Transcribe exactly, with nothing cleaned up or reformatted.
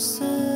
so sad.